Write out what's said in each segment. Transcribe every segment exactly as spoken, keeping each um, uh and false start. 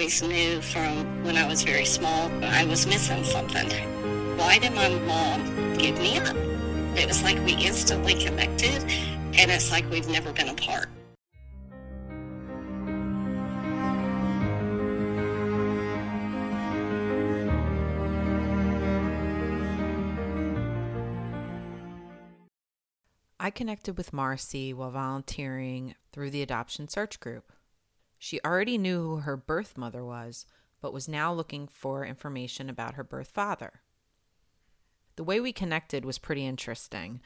always knew from when I was very small I was missing something. Why did my mom give me up? It was like we instantly connected, and it's like we've never been apart. I connected with Marcie while volunteering through the adoption search group. She already knew who her birth mother was, but was now looking for information about her birth father. The way we connected was pretty interesting.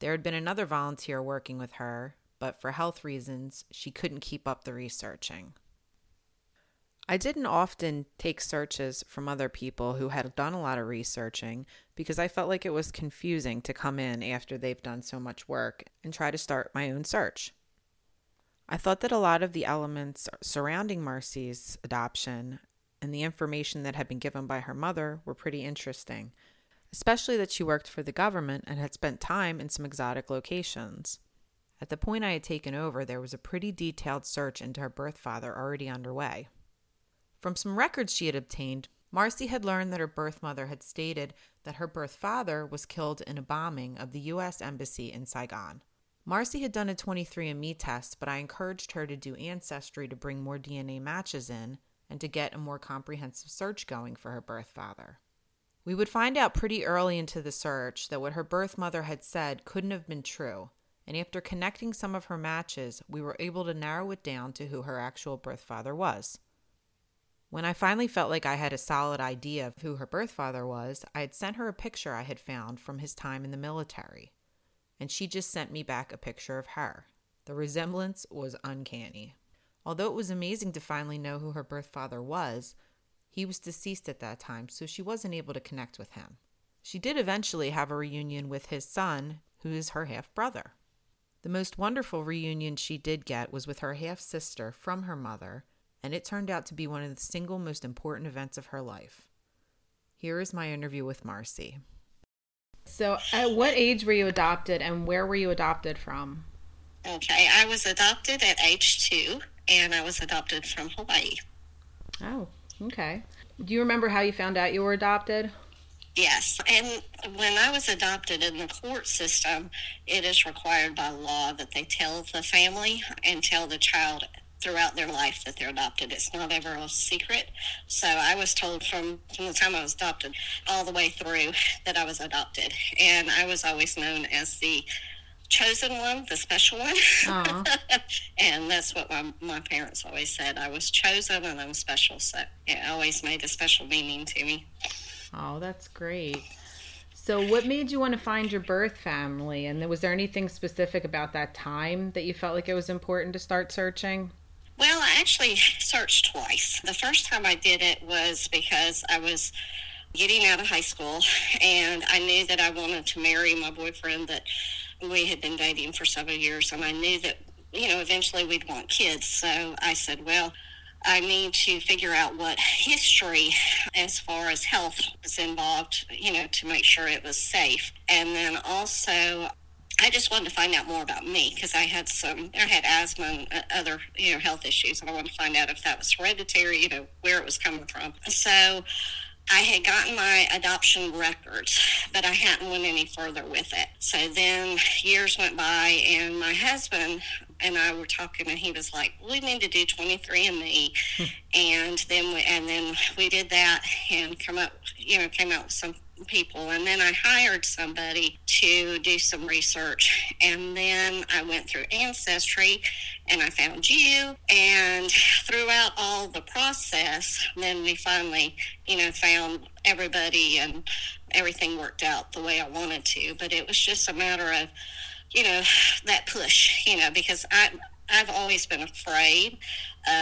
There had been another volunteer working with her, but for health reasons, she couldn't keep up the researching. I didn't often take searches from other people who had done a lot of researching because I felt like it was confusing to come in after they've done so much work and try to start my own search. I thought that a lot of the elements surrounding Marcie's adoption and the information that had been given by her mother were pretty interesting, especially that she worked for the government and had spent time in some exotic locations. At the point I had taken over, there was a pretty detailed search into her birth father already underway. From some records she had obtained, Marcie had learned that her birth mother had stated that her birth father was killed in a bombing of the U S Embassy in Saigon. Marcie had done a twenty-three and me test, but I encouraged her to do Ancestry to bring more D N A matches in and to get a more comprehensive search going for her birth father. We would find out pretty early into the search that what her birth mother had said couldn't have been true, and after connecting some of her matches, we were able to narrow it down to who her actual birth father was. When I finally felt like I had a solid idea of who her birth father was, I had sent her a picture I had found from his time in the military, and she just sent me back a picture of her. The resemblance was uncanny. Although it was amazing to finally know who her birth father was, he was deceased at that time, so she wasn't able to connect with him. She did eventually have a reunion with his son, who is her half-brother. The most wonderful reunion she did get was with her half-sister from her mother, and it turned out to be one of the single most important events of her life. Here is my interview with Marcie. So at what age were you adopted, and where were you adopted from? Okay, I was adopted at age two, and I was adopted from Hawaii. Oh, okay. Do you remember how you found out you were adopted? Yes, and when I was adopted in the court system, it is required by law that they tell the family and tell the child throughout their life that they're adopted. It's not ever a secret. So I was told from, from the time I was adopted all the way through that I was adopted. And I was always known as the chosen one, the special one. Uh-huh. And that's what my, my parents always said. I was chosen and I'm special. So it always made a special meaning to me. Oh, that's great. So what made you want to find your birth family? And was there anything specific about that time that you felt like it was important to start searching? Well, I actually searched twice. The first time I did it was because I was getting out of high school, and I knew that I wanted to marry my boyfriend that we had been dating for several years, and I knew that, you know, eventually we'd want kids. So I said, well, I need to figure out what history as far as health was involved, you know, to make sure it was safe. And then also, I just wanted to find out more about me because I had some, I had asthma and other, you know, health issues. And I wanted to find out if that was hereditary, you know, where it was coming from. So I had gotten my adoption records, but I hadn't went any further with it. So then years went by, and my husband and I were talking, and he was like, we need to do twenty-three and me. and then we, and then we did that and come up, you know, came out with some people. And then I hired somebody to do some research. And then I went through Ancestry, and I found you. And throughout all the process, then we finally, you know, found everybody, and everything worked out the way I wanted to. But it was just a matter of, you know, that push, you know, because I, I've always been afraid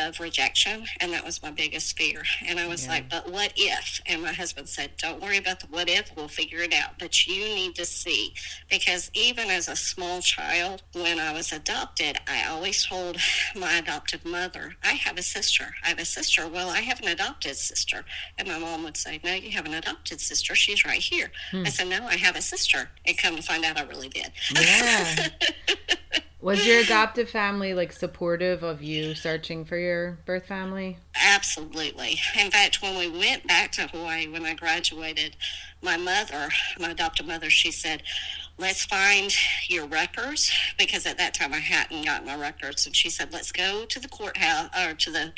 of rejection, and that was my biggest fear. And I was yeah. like, but what if? And my husband said, don't worry about the what if, we'll figure it out. But you need to see, because even as a small child, when I was adopted, I always told my adoptive mother, I have a sister. I have a sister. Well, I have an adopted sister. And my mom would say, no, you have an adopted sister. She's right here. Hmm. I said, no, I have a sister. And come to find out I really did. Yeah. Was your adoptive family, like, supportive of you searching for your birth family? Absolutely. In fact, when we went back to Hawaii, when I graduated, my mother, my adoptive mother, she said, let's find your records, because at that time I hadn't gotten my records. And she said, let's go to the courthouse, or to the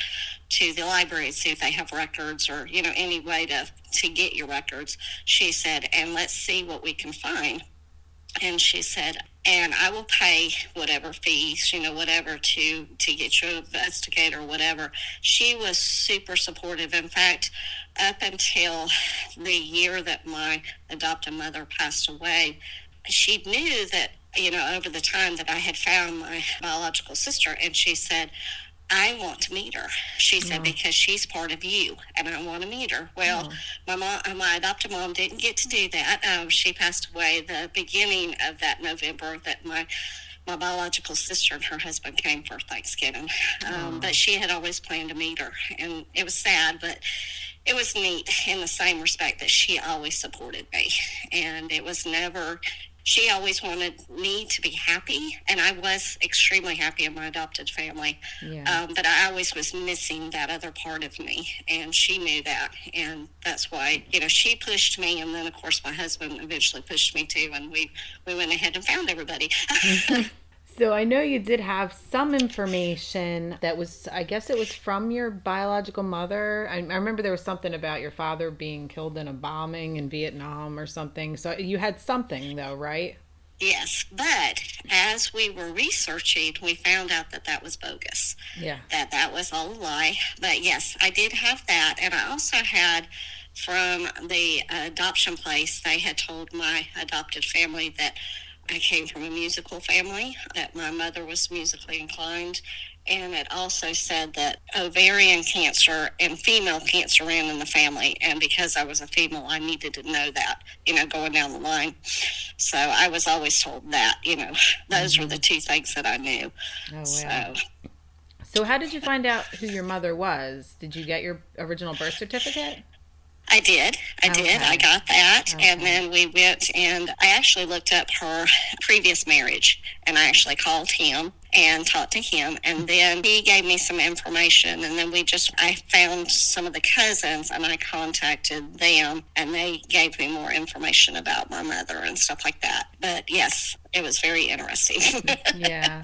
to the library and see if they have records, or, you know, any way to, to get your records, she said, and let's see what we can find. And she said, and I will pay whatever fees, you know, whatever to, to get your investigator, whatever. She was super supportive. In fact, up until the year that my adoptive mother passed away, she knew that, you know, over the time that I had found my biological sister, and she said, I want to meet her. She said, yeah. because she's part of you, and I want to meet her. Well, yeah. my mom, my adoptive mom didn't get to do that. Um, she passed away the beginning of that November that my my biological sister and her husband came for Thanksgiving. Um, oh. But she had always planned to meet her, and it was sad, but it was neat in the same respect that she always supported me, and it was never... She always wanted me to be happy, and I was extremely happy in my adopted family. Yeah. Um, but I always was missing that other part of me, and she knew that. And that's why, you know, she pushed me, and then, of course, my husband eventually pushed me, too, and we, we went ahead and found everybody. So I know you did have some information that was, I guess it was from your biological mother. I, I remember there was something about your father being killed in a bombing in Vietnam or something. So you had something though, right? Yes, but as we were researching, we found out that that was bogus. Yeah. That that was all a lie. But yes, I did have that. And I also had... From the adoption place, they had told my adopted family that I came from a musical family, that my mother was musically inclined, and it also said that ovarian cancer and female cancer ran in the family, and because I was a female, I needed to know that, you know, going down the line. So I was always told that, you know, those mm-hmm. were the two things that I knew. Oh, wow. So... so how did you find out who your mother was? Did you get your original birth certificate? I did. I okay. did. I got that. Okay. And then we went and I actually looked up her previous marriage, and I actually called him and talked to him. And then he gave me some information, and then we just, I found some of the cousins and I contacted them, and they gave me more information about my mother and stuff like that. But yes, it was very interesting. Yeah.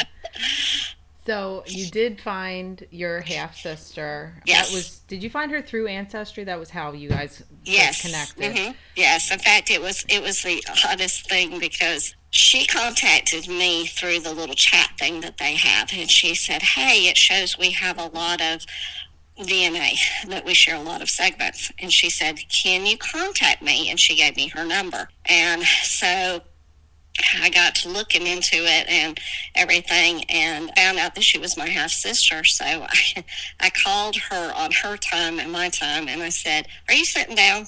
So you did find your half-sister. Yes. That was, did you find her through Ancestry? That was how you guys yes. connected. Mm-hmm. Yes. In fact, it was it was the oddest thing, because she contacted me through the little chat thing that they have. And she said, hey, it shows we have a lot of D N A, that we share a lot of segments. And she said, can you contact me? And she gave me her number. And so... I got to looking into it and everything, and found out that she was my half-sister. So I, I called her on her time and my time, and I said, are you sitting down?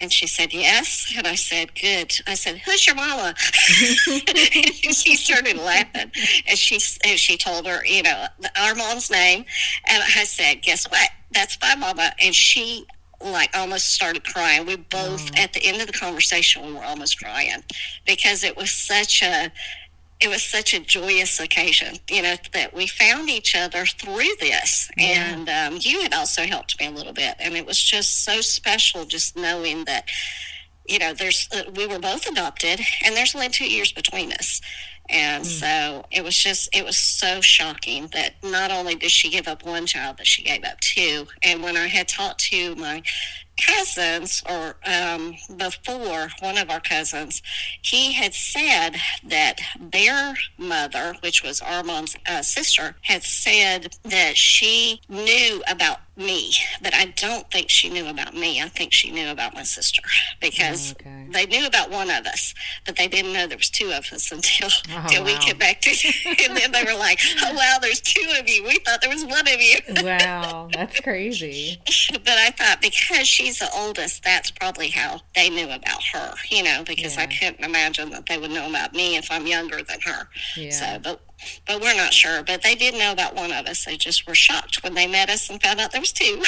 And she said, yes. And I said, good. I said, who's your mama? And she started laughing, and she, and she told her, you know, our mom's name. And I said, guess what? That's my mama. And she... like almost started crying. We both, oh. at the end of the conversation, we were almost crying, because it was such a, it was such a joyous occasion, you know, that we found each other through this. Yeah. And um, you had also helped me a little bit. And it was just so special, just knowing that, you know, there's, uh, we were both adopted, and there's only two years between us. And mm. so it was just, it was so shocking that not only did she give up one child, but she gave up two. And when I had talked to my cousins, or um, before, one of our cousins, he had said that their mother, which was our mom's uh, sister, had said that she knew about me, but I don't think she knew about me. I think she knew about my sister, because oh, okay. they knew about one of us, but they didn't know there was two of us until, oh, until wow. we connected. And then they were like, oh, wow, there's two of you. We thought there was one of you. Wow, that's crazy. But I thought, because she's the oldest, that's probably how they knew about her, you know, because yeah. I couldn't imagine that they would know about me if I'm younger than her. Yeah. So, but But we're not sure. But they did know about one of us. They just were shocked when they met us and found out there was two.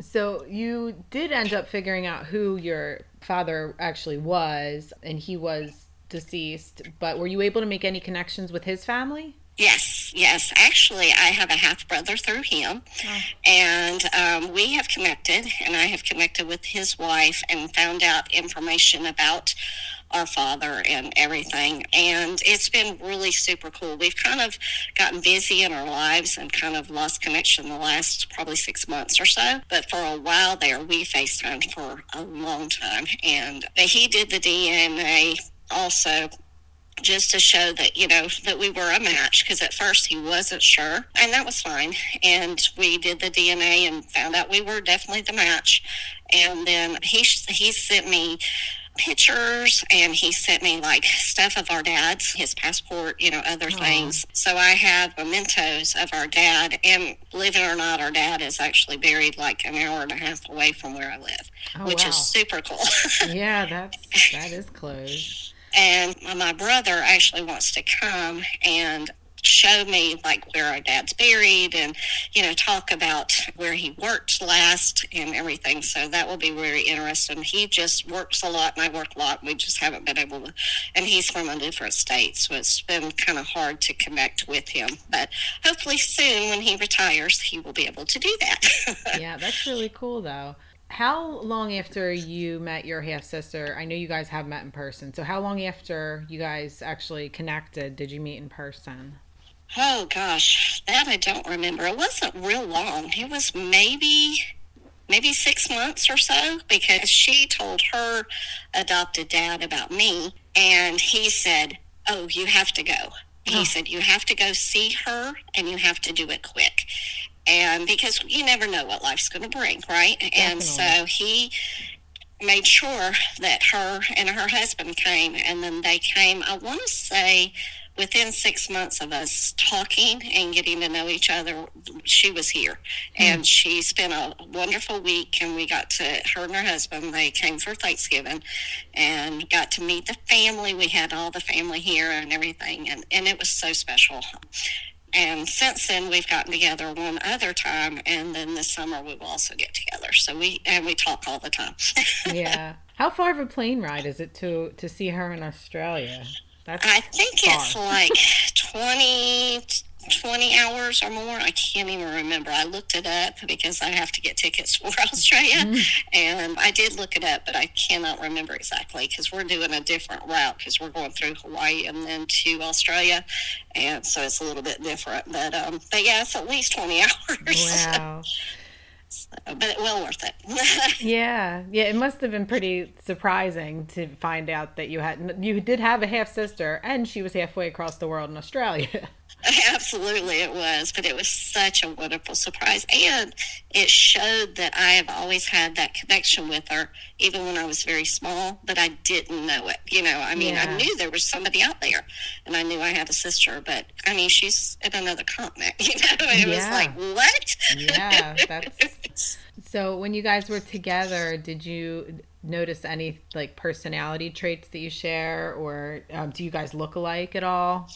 So you did end up figuring out who your father actually was, and he was deceased, but were you able to make any connections with his family? Yes, yes. Actually, I have a half-brother through him, oh. and um, we have connected, and I have connected with his wife and found out information about our father and everything, and it's been really super cool. We've kind of gotten busy in our lives and kind of lost connection the last probably six months or so, but for a while there, we FaceTimed for a long time, and but he did the D N A also, just to show that, you know, that we were a match, because at first he wasn't sure, and that was fine. And we did the D N A and found out we were definitely the match. And then he he sent me pictures, and he sent me like stuff of our dad's, his passport, you know, other Aww. things. So I have mementos of our dad, and believe it or not, our dad is actually buried like an hour and a half away from where I live, oh, which wow. is super cool. Yeah, that's that is close. And my brother actually wants to come and show me like where our dad's buried, and, you know, talk about where he worked last and everything. So that will be very interesting. He just works a lot, and I work a lot. We just haven't been able to, and he's from a different state, so it's been kind of hard to connect with him. But hopefully soon when he retires, he will be able to do that. Yeah, that's really cool though. How long after you met your half-sister, I know you guys have met in person, so how long after you guys actually connected did you meet in person? Oh, gosh, that I don't remember. It wasn't real long. It was maybe maybe six months or so, because she told her adopted dad about me, and he said, oh, you have to go. He huh. said, you have to go see her, and you have to do it quick. And because you never know what life's going to bring, right? Definitely. And so he made sure that her and her husband came, and then they came, I want to say, within six months of us talking and getting to know each other, she was here. Mm-hmm. And she spent a wonderful week, and we got to, her and her husband, they came for Thanksgiving and got to meet the family. We had all the family here and everything, and, and it was so special. And since then, we've gotten together one other time, and then this summer we will also get together. So we and we talk all the time. Yeah. How far of a plane ride is it to to see her in Australia? That's I think far. It's like twenty, twenty hours or more. I can't even remember. I looked it up because I have to get tickets for Australia, mm-hmm. and I did look it up, but I cannot remember exactly because we're doing a different route because we're going through Hawaii and then to Australia, and so it's a little bit different. But um, but yeah, it's at least twenty hours. Wow. So, but it well worth it. yeah, yeah. It must have been pretty surprising to find out that you had you did have a half sister, and she was halfway across the world in Australia. Absolutely, it was, but it was such a wonderful surprise, and it showed that I have always had that connection with her, even when I was very small, but I didn't know it, you know, I mean, yeah. I knew there was somebody out there, and I knew I had a sister, but, I mean, she's in another continent, you know, it yeah. was like, what? Yeah, that's, so when you guys were together, did you notice any, like, personality traits that you share, or um, do you guys look alike at all?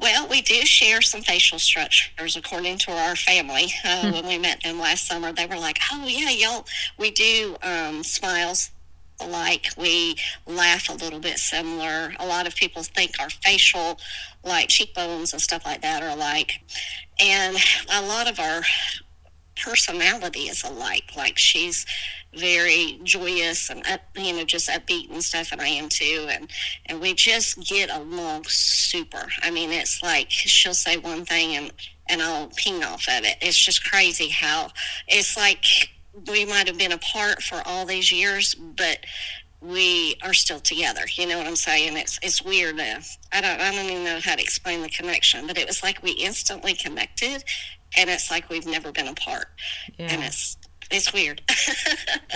Well, we do share some facial structures according to our family. Uh, when we met them last summer, they were like, oh, yeah, y'all, we do um, smiles alike. We laugh a little bit similar. A lot of people think our facial, like, cheekbones and stuff like that are alike. And a lot of our personality is alike. Like, she's very joyous and up, you know, just upbeat and stuff, and I am too, and and we just get along super. I mean, it's like she'll say one thing and and I'll ping off of it. It's just crazy how it's like we might have been apart for all these years, but we are still together. You know what I'm saying? It's it's weird. Uh, I don't I don't even know how to explain the connection, but it was like we instantly connected, and it's like we've never been apart. Yeah. And it's It's weird.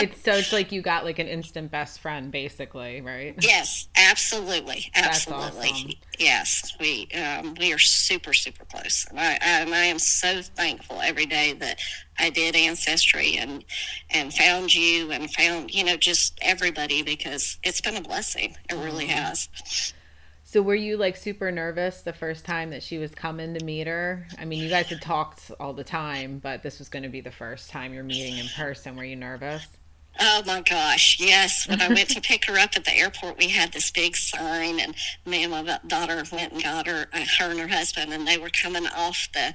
it's so it's like you got like an instant best friend, basically, right? Yes, absolutely, absolutely. That's awesome. Yes, we um, we are super, super close, and I, I and I am so thankful every day that I did Ancestry and and found you and found you know just everybody, because it's been a blessing. It really mm-hmm. has. So were you like super nervous the first time that she was coming to meet her? I mean, you guys had talked all the time, but this was going to be the first time you're meeting in person. Were you nervous? Oh, my gosh, yes. When I went to pick her up at the airport, we had this big sign, and me and my daughter went and got her, her and her husband, and they were coming off the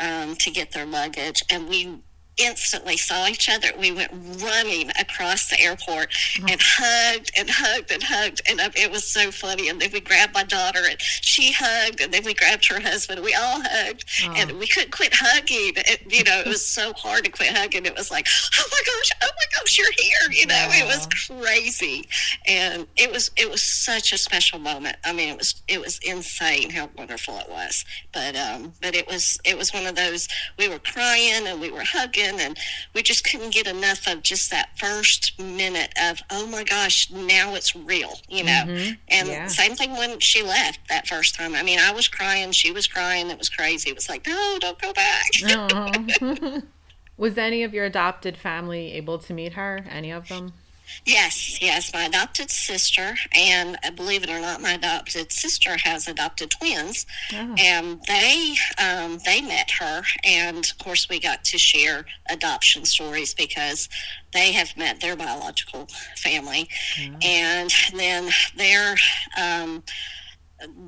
um, to get their luggage, and we instantly saw each other. We went running across the airport and hugged and hugged and hugged, and it was so funny. And then we grabbed my daughter, and she hugged, and then we grabbed her husband, and we all hugged. Oh. And we couldn't quit hugging. It, you know, it was so hard to quit hugging. It was like, oh my gosh, oh my gosh, you're here. You know, yeah. It was crazy, and it was it was such a special moment. I mean, it was it was insane how wonderful it was. But um, but it was it was one of those, we were crying and we were hugging. And we just couldn't get enough of just that first minute of, oh my gosh, now it's real, you know. Mm-hmm. And yeah. Same thing when she left that first time. I mean, I was crying, she was crying. It was crazy. It was like, no, don't go back. Was any of your adopted family able to meet her? Any of them? Yes, yes, my adopted sister, and believe it or not, my adopted sister has adopted twins, oh. and they um, they met her, and of course we got to share adoption stories because they have met their biological family, oh. and then their um,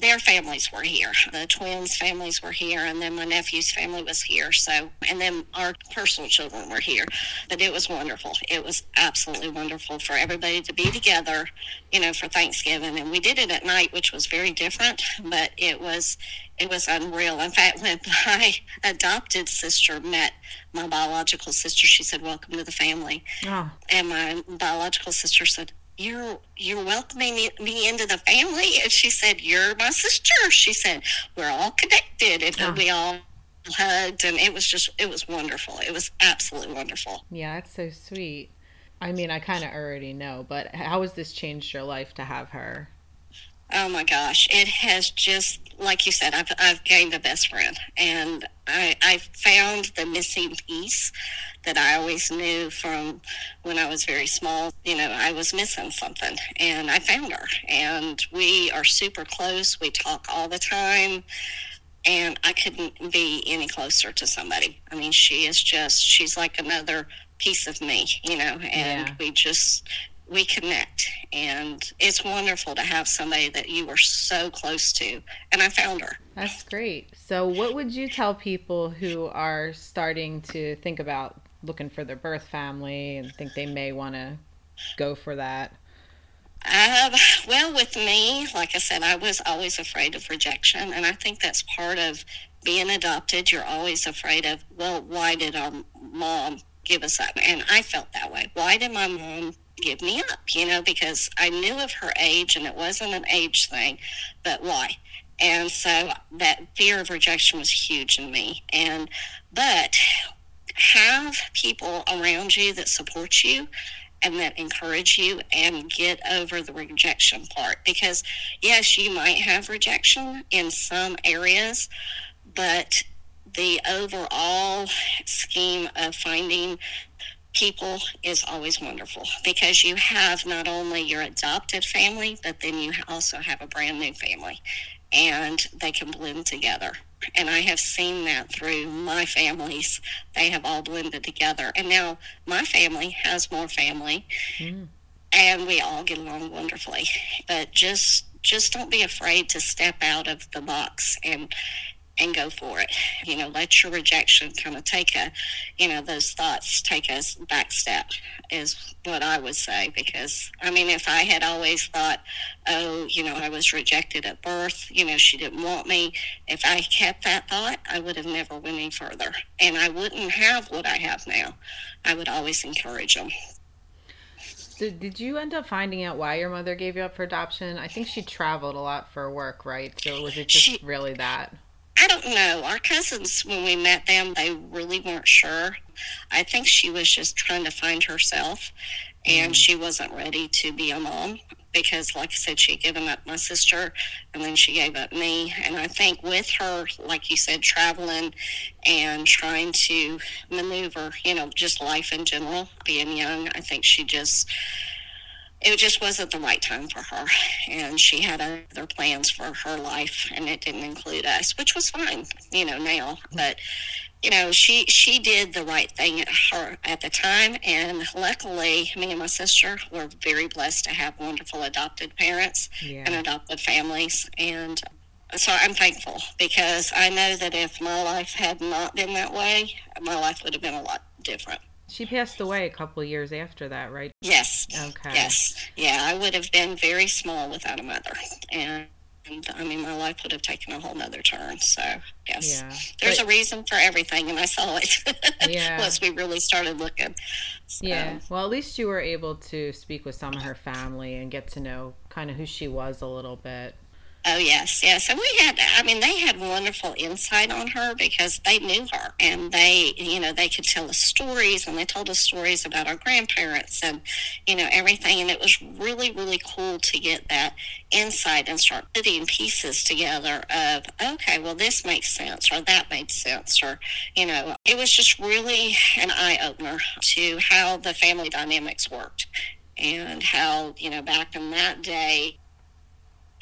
their families were here. The twins' families were here, and then my nephew's family was here. So, and then our personal children were here. But it was wonderful. It was absolutely wonderful for everybody to be together, you know, for Thanksgiving. And we did it at night, which was very different, but it was it was unreal. In fact, when my adopted sister met my biological sister, she said, "Welcome to the family." Oh. And my biological sister said, You're you're welcoming me into the family," and she said, "You're my sister." She said, "We're all connected," and oh. we all hugged, and it was just it was wonderful. It was absolutely wonderful. Yeah, that's so sweet. I mean, I kind of already know, but how has this changed your life to have her? Oh my gosh, it has just, like you said, I've I've gained a best friend, and I I found the missing piece that I always knew from when I was very small. You know, I was missing something, and I found her, and we are super close. We talk all the time, and I couldn't be any closer to somebody. I mean, she is just, she's like another piece of me, you know, and yeah. we just, we connect, and it's wonderful to have somebody that you are so close to, and I found her. That's great. So what would you tell people who are starting to think about looking for their birth family and think they may want to go for that? Uh, well, with me, like I said, I was always afraid of rejection, and I think that's part of being adopted. You're always afraid of, well, why did our mom give us up? And I felt that way. Why did my mom give me up? You know, because I knew of her age, and it wasn't an age thing, but why? And so that fear of rejection was huge in me. And but have people around you that support you and that encourage you, and get over the rejection part. Because yes, you might have rejection in some areas, but the overall scheme of finding people is always wonderful, because you have not only your adopted family, but then you also have a brand new family, and they can blend together. And I have seen that through my families. They have all blended together. And now my family has more family, mm. and we all get along wonderfully. But just just don't be afraid to step out of the box and and go for it. You know, let your rejection kind of take a, you know, those thoughts take a back step is what I would say. Because, I mean, if I had always thought, oh, you know, I was rejected at birth, you know, she didn't want me. If I kept that thought, I would have never went any further. And I wouldn't have what I have now. I would always encourage them. So did you end up finding out why your mother gave you up for adoption? I think she traveled a lot for work, right? So was it just she, really that? I don't know. Our cousins, when we met them, they really weren't sure. I think she was just trying to find herself, and mm. she wasn't ready to be a mom because, like I said, she had given up my sister, and then she gave up me. And I think with her, like you said, traveling and trying to maneuver, you know, just life in general, being young, I think she just... it just wasn't the right time for her, and she had other plans for her life, and it didn't include us, which was fine, you know, now. But you know, she she did the right thing at her at the time, and luckily, me and my sister were very blessed to have wonderful adopted parents yeah. and adopted families, and so I'm thankful, because I know that if my life had not been that way, my life would have been a lot different. She passed away a couple of years after that, right? Yes. Okay. Yes. Yeah, I would have been very small without a mother, and. And, I mean, my life would have taken a whole nother turn. So, yes, yeah, there's but, a reason for everything, and I saw it yeah. once we really started looking. So. Yeah, well, at least you were able to speak with some of her family and get to know kind of who she was a little bit. Oh, yes, yes. And we had, I mean, they had wonderful insight on her, because they knew her, and they, you know, they could tell us stories, and they told us stories about our grandparents and, you know, everything. And it was really, really cool to get that insight and start putting pieces together of, okay, well, this makes sense, or that made sense, or, you know, it was just really an eye-opener to how the family dynamics worked and how, you know, back in that day,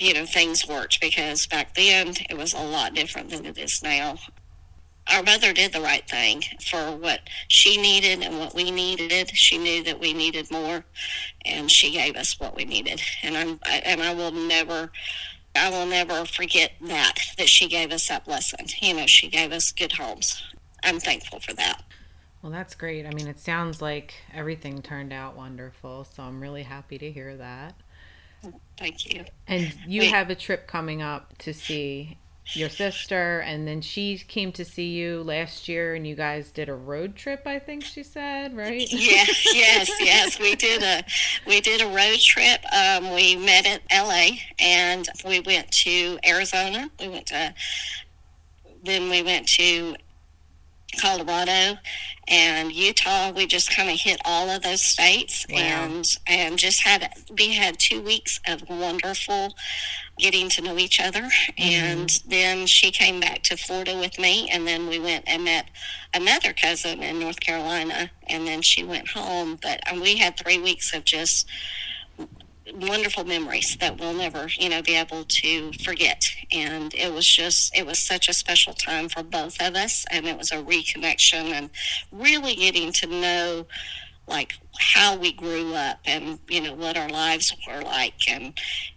you know, things worked, because back then it was a lot different than it is now. Our mother did the right thing for what she needed and what we needed. She knew that we needed more, and she gave us what we needed. And I'm, I, and I will never, I will never forget that, that she gave us that blessing. You know, she gave us good homes. I'm thankful for that. Well, that's great. I mean, it sounds like everything turned out wonderful, so I'm really happy to hear that. Thank you. And you Wait. have a trip coming up to see your sister, and then she came to see you last year, and you guys did a road trip, I think she said, right? Yeah, yes, yes. We did a we did a road trip. Um, we met at L A, and we went to Arizona. We went to then we went to Colorado and Utah. We just kind of hit all of those states. Wow. and and just had we had two weeks of wonderful getting to know each other. Mm-hmm. And then she came back to Florida with me, and then we went and met another cousin in North Carolina, and then she went home. But we had three weeks of just wonderful memories that we'll never, you know, be able to forget. And it was just, it was such a special time for both of us. And it was a reconnection and really getting to know, like, how we grew up and, you know, what our lives were like and,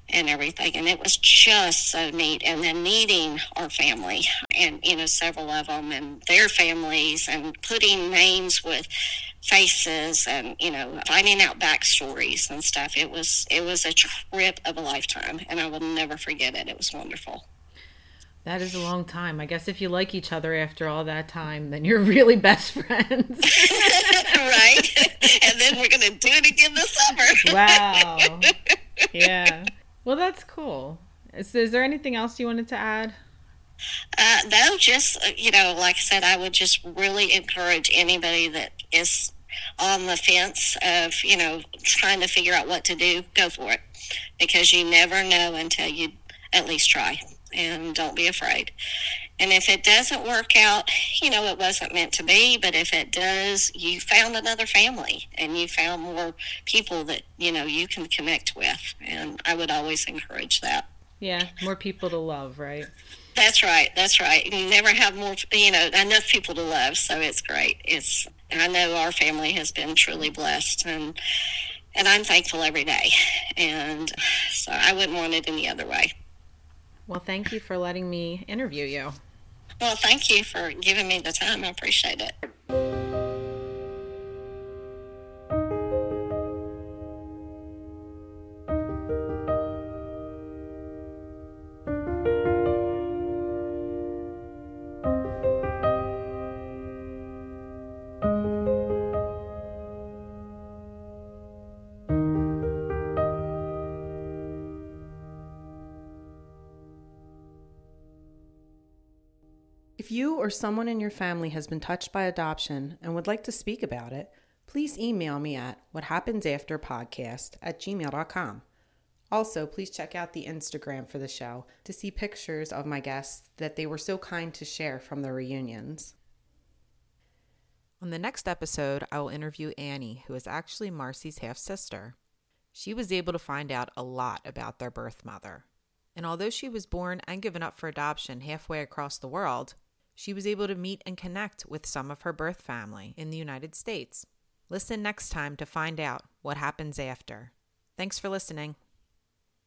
and everything. And it was just so neat. And then meeting our family and, you know, several of them and their families and putting names with faces and, you know, finding out backstories and stuff. It was it was a trip of a lifetime, and I will never forget it. It was wonderful. That is a long time. I guess if you like each other after all that time, then you're really best friends. Right? And then we're going to do it again this summer. Wow. Yeah. Well, that's cool. Is, is there anything else you wanted to add? Uh, no, just, you know, like I said, I would just really encourage anybody that is on the fence of, you know, trying to figure out what to do, go for it. Because you never know until you at least try. And don't be afraid. And if it doesn't work out, you know, it wasn't meant to be. But if it does, you found another family and you found more people that, you know, you can connect with. And I would always encourage that. Yeah, more people to love, right? That's right. That's right. You never have more, you know, enough people to love. So it's great. It's, I know our family has been truly blessed, and and I'm thankful every day. And so I wouldn't want it any other way. Well, thank you for letting me interview you. Well, thank you for giving me the time. I appreciate it. You or someone in your family has been touched by adoption and would like to speak about it, please email me at what happens after podcast at gmail dot com. Also, please check out the Instagram for the show to see pictures of my guests that they were so kind to share from their reunions. On the next episode, I will interview Annie, who is actually Marcie's half-sister. She was able to find out a lot about their birth mother. And although she was born and given up for adoption halfway across the world, she was able to meet and connect with some of her birth family in the United States. Listen next time to find out what happens after. Thanks for listening.